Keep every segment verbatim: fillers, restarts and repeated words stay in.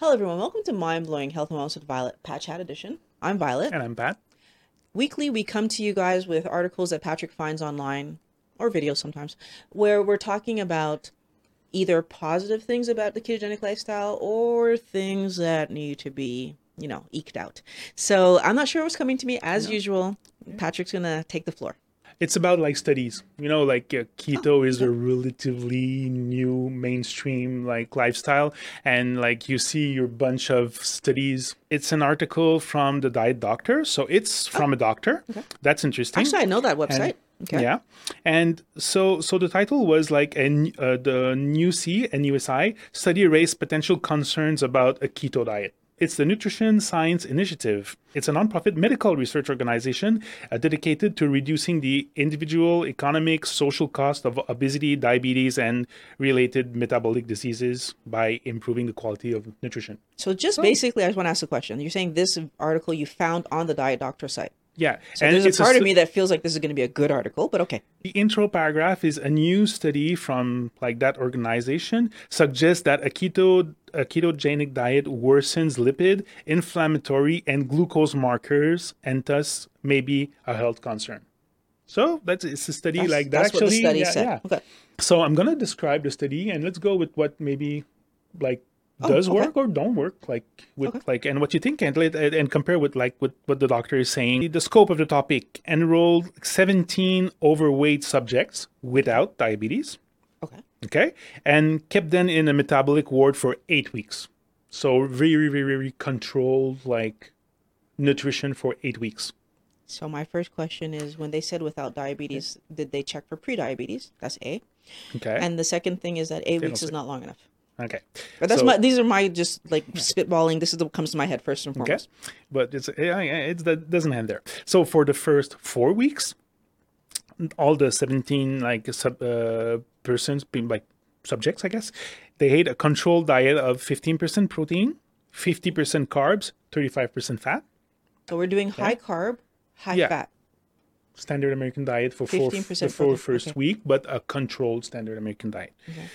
Hello, everyone. Welcome to Mind Blowing Health and Wellness with Violet, Patch Hat Edition. I'm Violet. And I'm Pat. Weekly, we come to you guys with articles that Patrick finds online, or videos sometimes, where we're talking about either positive things about the ketogenic lifestyle or things that need to be, you know, eked out. So I'm not sure what's coming to me. As no. usual, yeah. Patrick's going to take the floor. It's about like studies, you know, like uh, keto oh, okay. is a relatively new mainstream like lifestyle. And like you see your bunch of studies. It's an article from the Diet Doctor. So it's from oh. a doctor. Okay. That's interesting. Actually, I know that website. And, okay. Yeah. And so so the title was like an, uh, the N U C, N U S I study raised potential concerns about a keto diet. It's the Nutrition Science Initiative. It's a nonprofit medical research organization uh, dedicated to reducing the individual, economic, social cost of obesity, diabetes, and related metabolic diseases by improving the quality of nutrition. So just so, basically, I just want to ask a question. You're saying this article you found on the Diet Doctor site. Yeah. So and there's a part a, of me that feels like this is going to be a good article, but okay. The intro paragraph is a new study from like that organization suggests that a keto a ketogenic diet worsens lipid, inflammatory, and glucose markers, and thus may be a health concern. So that's it's a study that's, like that. That's actually, what the study yeah, said. Yeah. Okay. So I'm going to describe the study, and let's go with what maybe like does oh, okay. work or don't work, like with okay. like and what you think, and let and compare with like with what the doctor is saying. The scope of the topic enrolled seventeen overweight subjects without diabetes. Okay. Okay, and kept them in a metabolic ward for eight weeks. So very, very, very controlled like nutrition for eight weeks. So my first question is, when they said without diabetes, okay. did they check for pre-diabetes? That's A. Okay. And the second thing is that eight they weeks is not long enough. Okay. But that's so, my, these are my just like spitballing. This is what comes to my head first and foremost. Okay. But it's, it's, that doesn't end there. So for the first four weeks, all the seventeen like sub, uh, persons, like subjects, I guess, they ate a controlled diet of fifteen percent protein, fifty percent carbs, thirty-five percent fat. So we're doing high yeah. carb, high yeah. fat. Standard American diet for four, the four first okay. week, but a controlled standard American diet. Okay.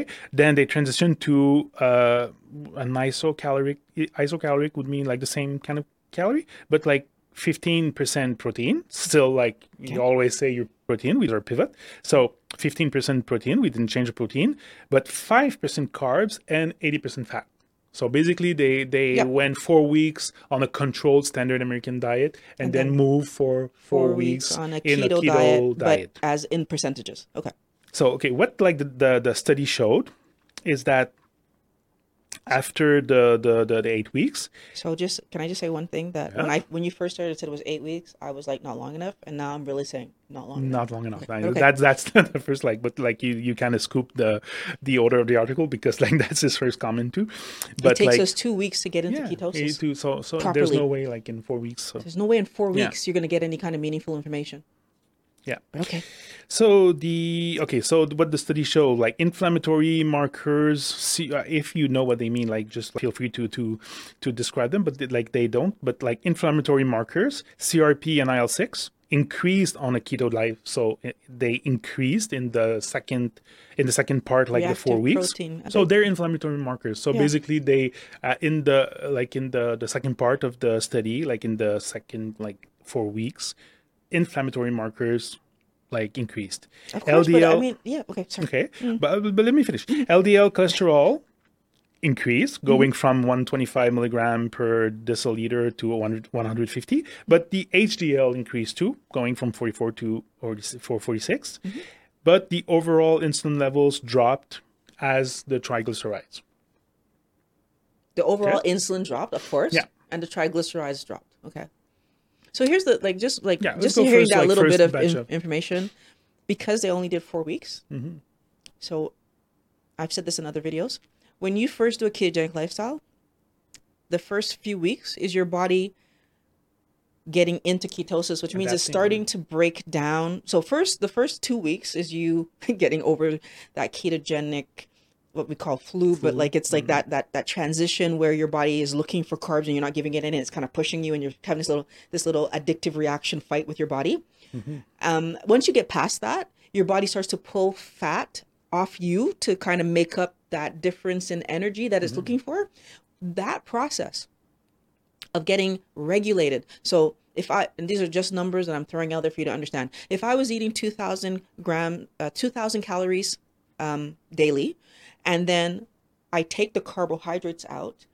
okay? Then they transition to uh, an isocaloric. Isocaloric would mean like the same kind of calorie, but like fifteen percent protein. Still like okay. you always say your protein with our pivot. So fifteen percent protein, we didn't change the protein, but five percent carbs and eighty percent fat. So basically, they, they yep. went four weeks on a controlled standard American diet and, and then, then moved for four, four weeks, weeks on a keto, in a keto diet, diet. But as in percentages. Okay. So, okay, what like the, the, the study showed is that after the, the, the, the eight weeks. So just, can I just say one thing that yeah. when I when you first started, it said it was eight weeks. I was like, not long enough. And now I'm really saying not long enough. Not long enough. Okay. Okay. That's, that's the first like, but like you, you kind of scoop the, the order of the article because like that's his first comment too. But it takes like, us two weeks to get into yeah, ketosis. Two, so so properly. There's no way like in four weeks. So. There's no way in four weeks yeah. you're going to get any kind of meaningful information. Yeah. Okay. So the okay. So what the study showed, like inflammatory markers. See uh, if you know what they mean. Like just feel free to to to describe them. But they, like they don't. But like inflammatory markers, C R P and I L six increased on a keto diet. So it, they increased in the second in the second part, like Reactive the four weeks. Protein, so they're inflammatory markers. So yeah. basically, they uh, in the like in the the second part of the study, like in the second like four weeks. Inflammatory markers like increased. Of course, L D L, but I mean, yeah, okay, sorry. Okay, mm. but, but let me finish. L D L cholesterol increased, going mm. from one twenty-five milligram per deciliter to one hundred, one hundred fifty, but the H D L increased too, going from forty-four to four forty-six, mm-hmm. but the overall insulin levels dropped as the triglycerides. The overall okay. insulin dropped, of course, yeah. and the triglycerides dropped, okay. So here's the, like, just like, yeah, just hearing first, that like, little bit of, in, of information, because they only did four weeks. Mm-hmm. So I've said this in other videos. When you first do a ketogenic lifestyle, the first few weeks is your body getting into ketosis, which and means it's starting to break down. So first, the first two weeks is you getting over that ketogenic, what we call flu, flu. But like it's like mm-hmm. that that that transition where your body is looking for carbs and you're not giving it in, and it's kind of pushing you, and you're having this little this little addictive reaction fight with your body. Mm-hmm. Um, once you get past that, your body starts to pull fat off you to kind of make up that difference in energy that it's mm-hmm. looking for, that process of getting regulated. So if I, and these are just numbers that I'm throwing out there for you to understand. If I was eating two thousand gram, uh, two thousand calories um, daily, and then I take the carbohydrates out,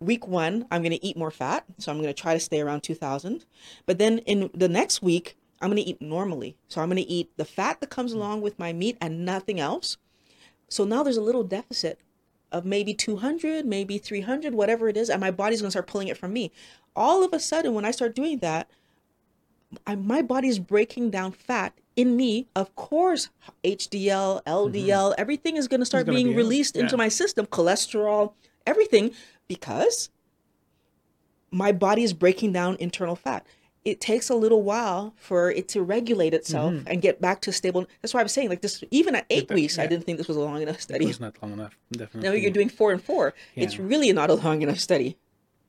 week one, I'm going to eat more fat. So I'm going to try to stay around two thousand. But then in the next week, I'm going to eat normally. So I'm going to eat the fat that comes along with my meat and nothing else. So now there's a little deficit of maybe two hundred, maybe three hundred, whatever it is. And my body's going to start pulling it from me. All of a sudden, when I start doing that, I, my body's breaking down fat in me. Of course, H D L, L D L, mm-hmm. everything is going to start being be released yeah. into my system, cholesterol, everything, because my body is breaking down internal fat. It takes a little while for it to regulate itself mm-hmm. and get back to stable. That's why I was saying, like, this, even at eight that, weeks, yeah. I didn't think this was a long enough study. It was not long enough, definitely. Now you're doing four and four. Yeah. It's really not a long enough study.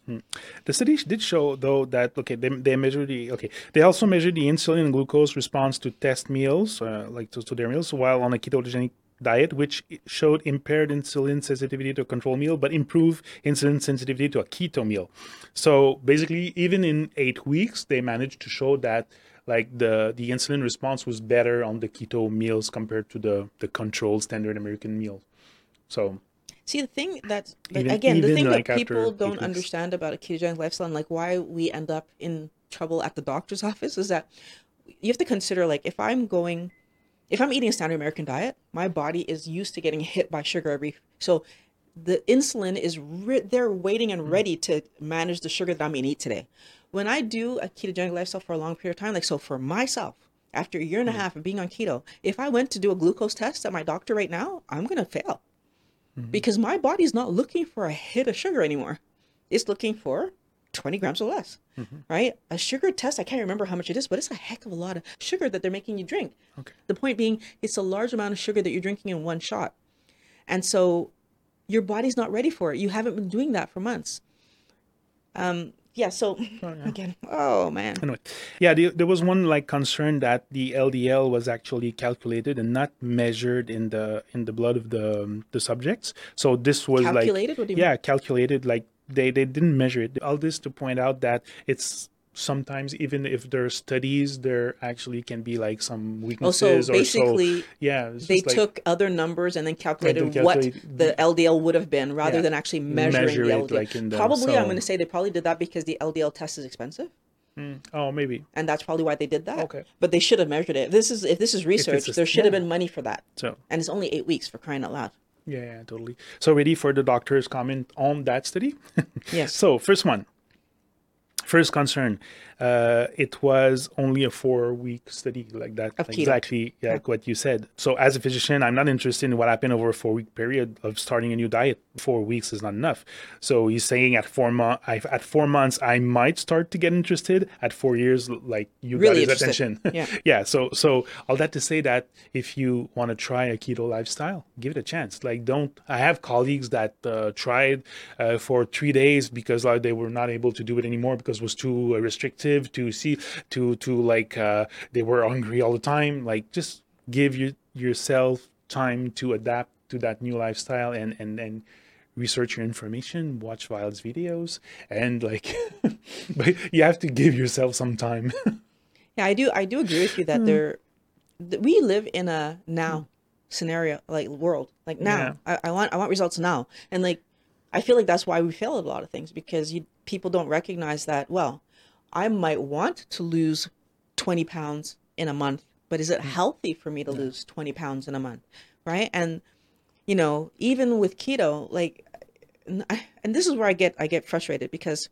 Hmm. The study did show, though, that, okay, they, they measured the, okay, they also measured the insulin and glucose response to test meals, uh, like to, to their meals, while on a ketogenic diet, which showed impaired insulin sensitivity to a control meal, but improved insulin sensitivity to a keto meal. So basically, even in eight weeks, they managed to show that, like, the, the insulin response was better on the keto meals compared to the, the control standard American meal. So see, the thing that's, like, even, again, even the thing like that people don't understand about a ketogenic lifestyle and, like, why we end up in trouble at the doctor's office is that you have to consider, like, if I'm going... If I'm eating a standard American diet, my body is used to getting hit by sugar every... So the insulin is re- there waiting and ready to manage the sugar that I'm going to eat today. When I do a ketogenic lifestyle for a long period of time, like, so for myself, after a year and a half of being on keto, if I went to do a glucose test at my doctor right now, I'm going to fail. Mm-hmm. Because my body's not looking for a hit of sugar anymore. It's looking for twenty grams or less, mm-hmm. right? A sugar test, I can't remember how much it is, but it's a heck of a lot of sugar that they're making you drink. Okay. The point being, it's a large amount of sugar that you're drinking in one shot. And so your body's not ready for it. You haven't been doing that for months. Um, yeah, so oh, yeah. again, oh man. Anyway, yeah, the, there was one like concern that the L D L was actually calculated and not measured in the in the blood of the um, the subjects. So this was calculated? like- Calculated? What do you yeah, mean? calculated like They they didn't measure it. All this to point out that it's sometimes, even if there are studies, there actually can be like some weaknesses. Oh, so basically, or so, yeah, they like, took other numbers and then calculated calculate what the L D L would have been rather yeah, than actually measuring measure the L D L. It like in the, probably, so. I'm going to say they probably did that because the L D L test is expensive. Mm. Oh, maybe. And that's probably why they did that. Okay. But they should have measured it. This is if this is research, a, there should yeah. have been money for that. So, and it's only eight weeks for crying out loud. Yeah, yeah, totally. So ready for the doctor's comment on that study? Yes. So first one, first concern, uh, it was only a four-week study like that. Like exactly yeah. like what you said. So as a physician, I'm not interested in what happened over a four-week period of starting a new diet. Four weeks is not enough. So he's saying at four, mo- I, at four months, I might start to get interested. At four years, like you really got his attention. Yeah. yeah. So so all that to say that if you want to try a keto lifestyle, give it a chance. Like don't, I have colleagues that uh, tried uh, for three days because like, they were not able to do it anymore because was too restrictive to see to to like uh they were hungry all the time. Like just give you yourself time to adapt to that new lifestyle and and and research your information, watch Violet's videos, and like but you have to give yourself some time. yeah i do i do agree with you that mm. there that we live in a now mm. scenario, like world, like now yeah. I, I want i want results now, and like I feel like that's why we fail at a lot of things, because you people don't recognize that, well, I might want to lose twenty pounds in a month, but is it mm-hmm. healthy for me to yeah. lose twenty pounds in a month, right? And, you know, even with keto, like, and this is where I get, I get frustrated, because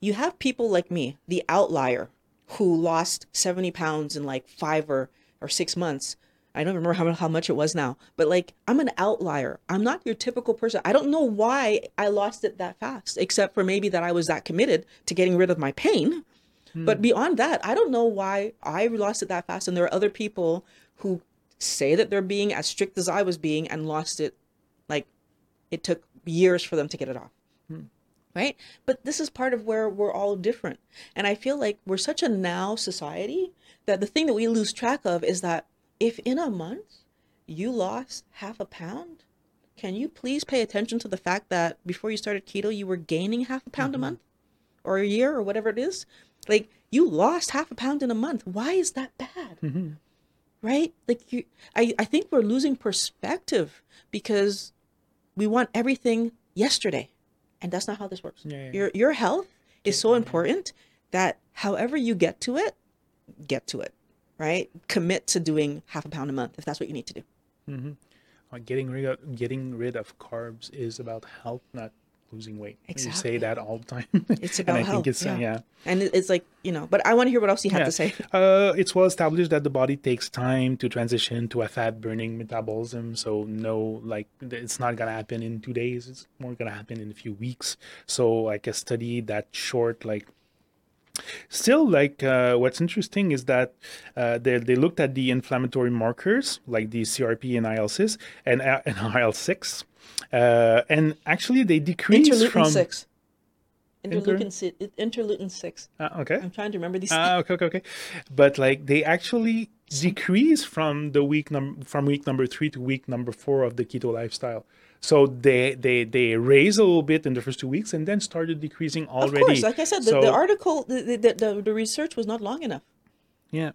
you have people like me, the outlier, who lost seventy pounds in like five or, or six months. I don't remember how, how much it was now, but like, I'm an outlier. I'm not your typical person. I don't know why I lost it that fast, except for maybe that I was that committed to getting rid of my pain. Hmm. But beyond that, I don't know why I lost it that fast. And there are other people who say that they're being as strict as I was being and lost it. Like it took years for them to get it off. Hmm. Right. But this is part of where we're all different. And I feel like we're such a now society that the thing that we lose track of is that if in a month you lost half a pound, can you please pay attention to the fact that before you started keto, you were gaining half a pound mm-hmm. a month or a year or whatever it is? Like, you lost half a pound in a month. Why is that bad? Mm-hmm. Right? Like, you, I, I think we're losing perspective because we want everything yesterday. And that's not how this works. Yeah, yeah. Your, your health is so important that however you get to it, get to it, right? Commit to doing half a pound a month if that's what you need to do. Mm-hmm. Like getting rid of, getting rid of carbs is about health, not losing weight. Exactly. You say that all the time. It's about and I health. Think it's, yeah. yeah. And it's like, you know, but I want to hear what else you have yeah. to say. Uh, it's well established that the body takes time to transition to a fat burning metabolism. So no, like it's not going to happen in two days. It's more going to happen in a few weeks. So like a study that short, like Still, like, uh, what's interesting is that uh, they they looked at the inflammatory markers, like the C R P and I L six, and, uh, and I L six, uh, and actually they decreased interleukin from... six. Interleukin six. Inter... Interleukin six. Uh, okay. I'm trying to remember these uh, okay, okay, okay. But, like, they actually decreased from the week num- from week number three to week number four of the keto lifestyle. So they, they, they raised a little bit in the first two weeks and then started decreasing already. Of course, like I said, the, so, the article, the, the, the, the research was not long enough. Yeah.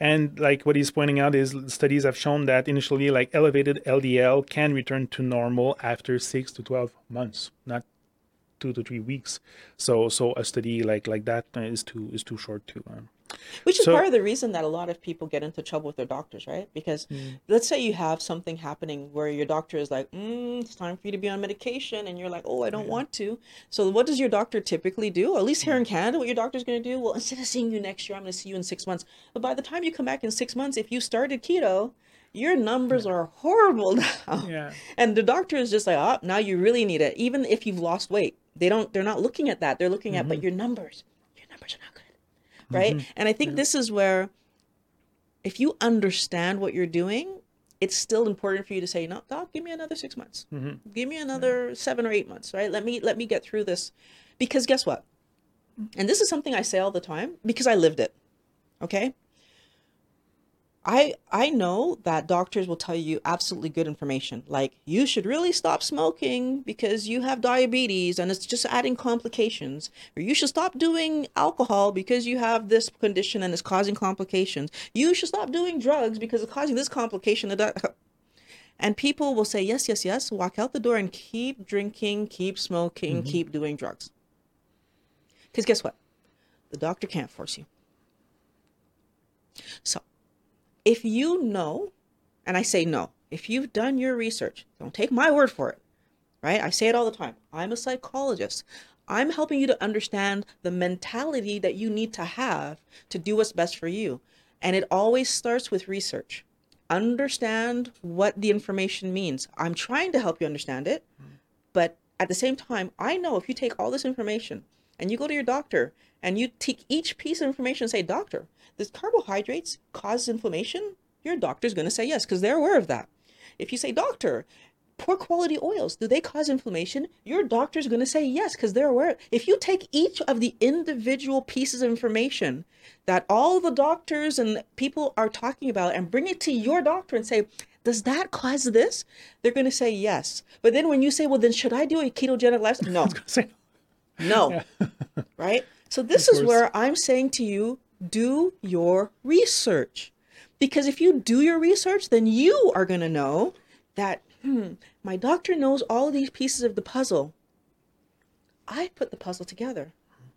And like what he's pointing out is studies have shown that initially like elevated L D L can return to normal after six to twelve months, not two to three weeks. So so a study like, like that is too, is too short to... Um, Which is so, part of the reason that a lot of people get into trouble with their doctors, right? Because mm. let's say you have something happening where your doctor is like, mm, it's time for you to be on medication. And you're like, oh, I don't yeah. want to. So what does your doctor typically do? Or at least here in Canada, what your doctor's going to do? Well, instead of seeing you next year, I'm going to see you in six months. But by the time you come back in six months, if you started keto, your numbers yeah. are horrible now. Yeah. And the doctor is just like, oh, now you really need it. Even if you've lost weight, they don't, they're not looking at that. They're looking mm-hmm. at, but your numbers, your numbers are not good. Right. Mm-hmm. And I think yeah. this is where if you understand what you're doing, it's still important for you to say, no, doc, give me another six months. Mm-hmm. Give me another yeah. seven or eight months. Right. Let me let me get through this, because guess what? And this is something I say all the time because I lived it. OK. I I know that doctors will tell you absolutely good information, like you should really stop smoking because you have diabetes and it's just adding complications, or you should stop doing alcohol because you have this condition and it's causing complications. You should stop doing drugs because it's causing this complication. And people will say, yes, yes, yes, walk out the door and keep drinking, keep smoking, mm-hmm. keep doing drugs. Because guess what? The doctor can't force you. So. If you know, and I say no, if you've done your research, don't take my word for it, right? I say it all the time. I'm a psychologist. I'm helping you to understand the mentality that you need to have to do what's best for you. And it always starts with research. Understand what the information means. I'm trying to help you understand it, but at the same time, I know if you take all this information and you go to your doctor and you take each piece of information and say, doctor, does carbohydrates cause inflammation? Your doctor's going to say yes, because they're aware of that. If you say, doctor, poor quality oils, do they cause inflammation? Your doctor's going to say yes, because they're aware. If you take each of the individual pieces of information that all the doctors and people are talking about and bring it to your doctor and say, does that cause this? They're going to say yes. But then when you say, well, then should I do a ketogenic lifestyle? No. No. Yeah. Right? So this is where I'm saying to you, do your research, because if you do your research, then you are going to know that hmm, my doctor knows all these pieces of the puzzle. I put the puzzle together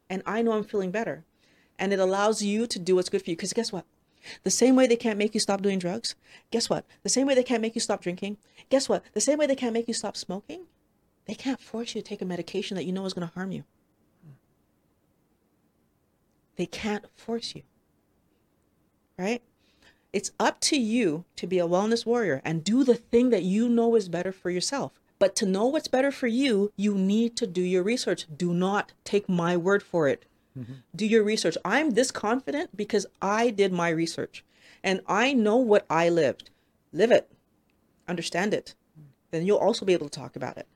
and I know I'm feeling better, and it allows you to do what's good for you. Because guess what? The same way they can't make you stop doing drugs. Guess what? The same way they can't make you stop drinking. Guess what? The same way they can't make you stop smoking. They can't force you to take a medication that you know is going to harm you. They can't force you, right? It's up to you to be a wellness warrior and do the thing that you know is better for yourself. But to know what's better for you, you need to do your research. Do not take my word for it. Mm-hmm. Do your research. I'm this confident because I did my research and I know what I lived. Live it, understand it. Then you'll also be able to talk about it.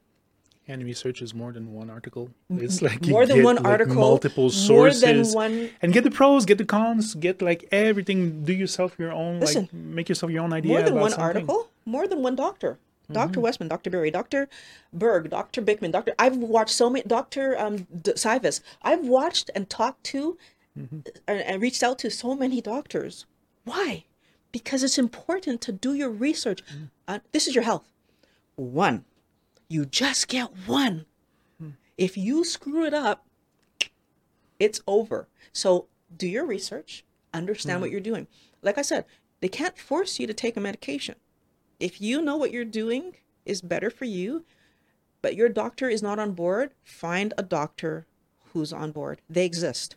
And research is more than one article. It's like more than one article, multiple sources, and get the pros, get the cons, get like everything. Do yourself your own, like make yourself your own idea. More than one article, more than one doctor. Mm-hmm. Doctor Westman, Doctor Berry, Doctor Berg, Doctor Bickman, Doctor I've watched so many, Doctor Um, Sivas, I've watched and talked to mm-hmm. and, and reached out to so many doctors. Why? Because it's important to do your research. Mm. Uh, this is your health. One. You just get one. Mm. If you screw it up, it's over. So do your research. Understand mm. what you're doing. Like I said, they can't force you to take a medication. If you know what you're doing is better for you, but your doctor is not on board, find a doctor who's on board. They exist.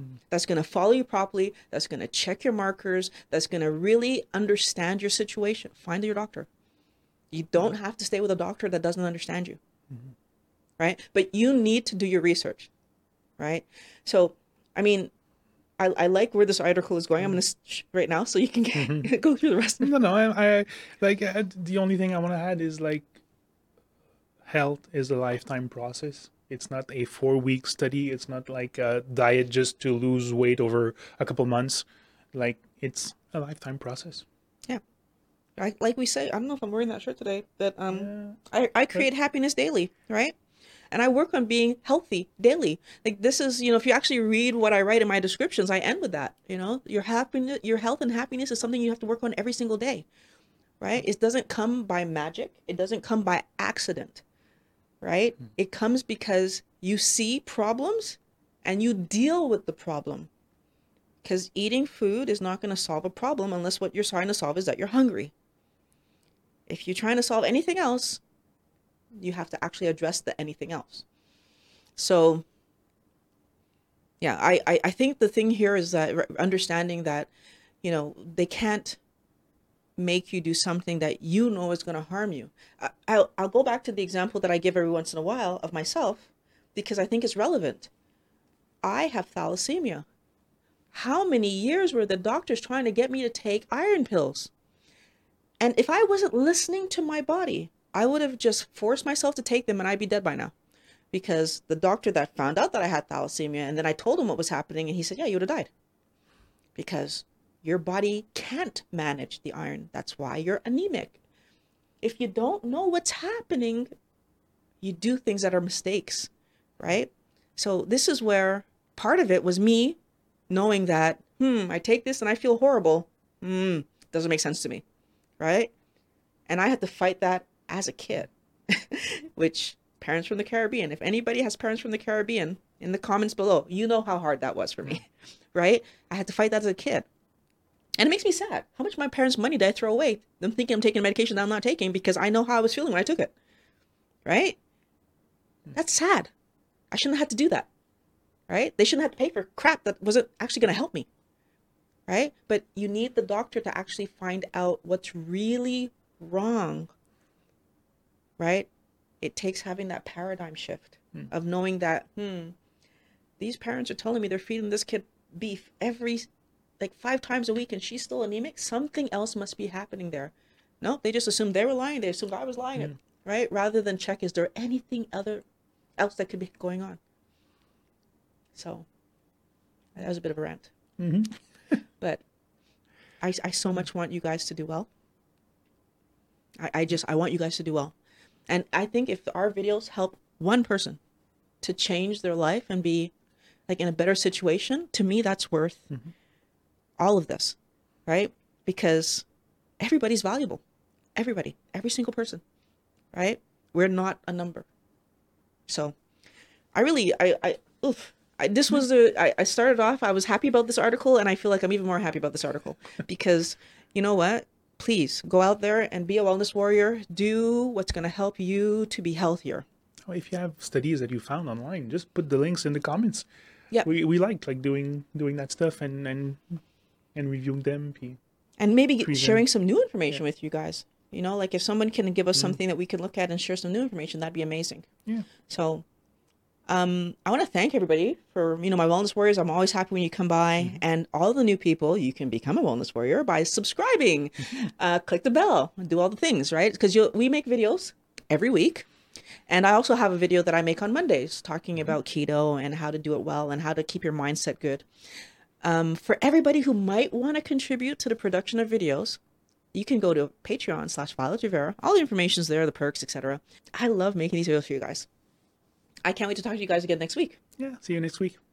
Mm. That's going to follow you properly. That's going to check your markers. That's going to really understand your situation. Find your doctor. You don't have to stay with a doctor that doesn't understand you. Mm-hmm. Right? But you need to do your research. Right? So, I mean, I, I like where this article is going. I'm going to sh- right now so you can get, mm-hmm. go through the rest of it. No, no. I, I like I, the only thing I want to add is like health is a lifetime process. It's not a four-week study. It's not like a diet just to lose weight over a couple months. Like it's a lifetime process. Yeah. I, like we say, I don't know if I'm wearing that shirt today, but um, yeah. I, I create but... happiness daily, right? And I work on being healthy daily. Like this is, you know, if you actually read what I write in my descriptions, I end with that. You know, your happiness, your health and happiness is something you have to work on every single day, right? It doesn't come by magic. It doesn't come by accident, right? Mm. It comes because you see problems and you deal with the problem. Because eating food is not going to solve a problem unless what you're trying to solve is that you're hungry. If you're trying to solve anything else, you have to actually address the anything else. So, yeah, I, I, I think the thing here is that understanding that, you know, they can't make you do something that you know is going to harm you. I, I'll, I'll go back to the example that I give every once in a while of myself, because I think it's relevant. I have thalassemia. How many years were the doctors trying to get me to take iron pills? And if I wasn't listening to my body, I would have just forced myself to take them and I'd be dead by now. Because the doctor that found out that I had thalassemia, and then I told him what was happening, and he said, yeah, you would have died. Because your body can't manage the iron. That's why you're anemic. If you don't know what's happening, you do things that are mistakes, right? So this is where part of it was me knowing that, hmm, I take this and I feel horrible. Hmm, doesn't make sense to me, right? And I had to fight that as a kid, which parents from the Caribbean, if anybody has parents from the Caribbean in the comments below, you know how hard that was for me, right? I had to fight that as a kid. And it makes me sad. How much of my parents' money did I throw away? Them thinking I'm taking medication that I'm not taking because I know how I was feeling when I took it, right? That's sad. I shouldn't have had to do that. Right? They shouldn't have to pay for crap that wasn't actually going to help me. Right? But you need the doctor to actually find out what's really wrong. Right? It takes having that paradigm shift mm. of knowing that, hmm, these parents are telling me they're feeding this kid beef every, like five times a week and she's still anemic. Something else must be happening there. No, they just assumed they were lying. They assumed I was lying. Mm. Right? Rather than check, is there anything other else that could be going on? So that was a bit of a rant, mm-hmm. but I, I so much want you guys to do well. I, I just, I want you guys to do well. And I think if our videos help one person to change their life and be like in a better situation, to me, that's worth mm-hmm. all of this, right? Because everybody's valuable. Everybody, every single person, right? We're not a number. So I really, I, I, oof. I, this was the, I, I started off, I was happy about this article, and I feel like I'm even more happy about this article because you know what? Please go out there and be a wellness warrior. Do what's going to help you to be healthier. Well, if you have studies that you found online, just put the links in the comments. Yeah. We, we liked like doing, doing that stuff and, and, and reviewing them. And maybe present. Sharing some new information yeah. with you guys, you know, like if someone can give us mm. something that we can look at and share some new information, that'd be amazing. Yeah. So Um, I want to thank everybody for, you know, my wellness warriors. I'm always happy when you come by mm-hmm. and all the new people, you can become a wellness warrior by subscribing, mm-hmm. uh, click the bell and do all the things, right? Because you we make videos every week. And I also have a video that I make on Mondays talking mm-hmm. about keto and how to do it well and how to keep your mindset good. Um, for everybody who might want to contribute to the production of videos, you can go to Patreon slash Violet Rivera. All the information's there, the perks, et cetera. I love making these videos for you guys. I can't wait to talk to you guys again next week. Yeah, see you next week.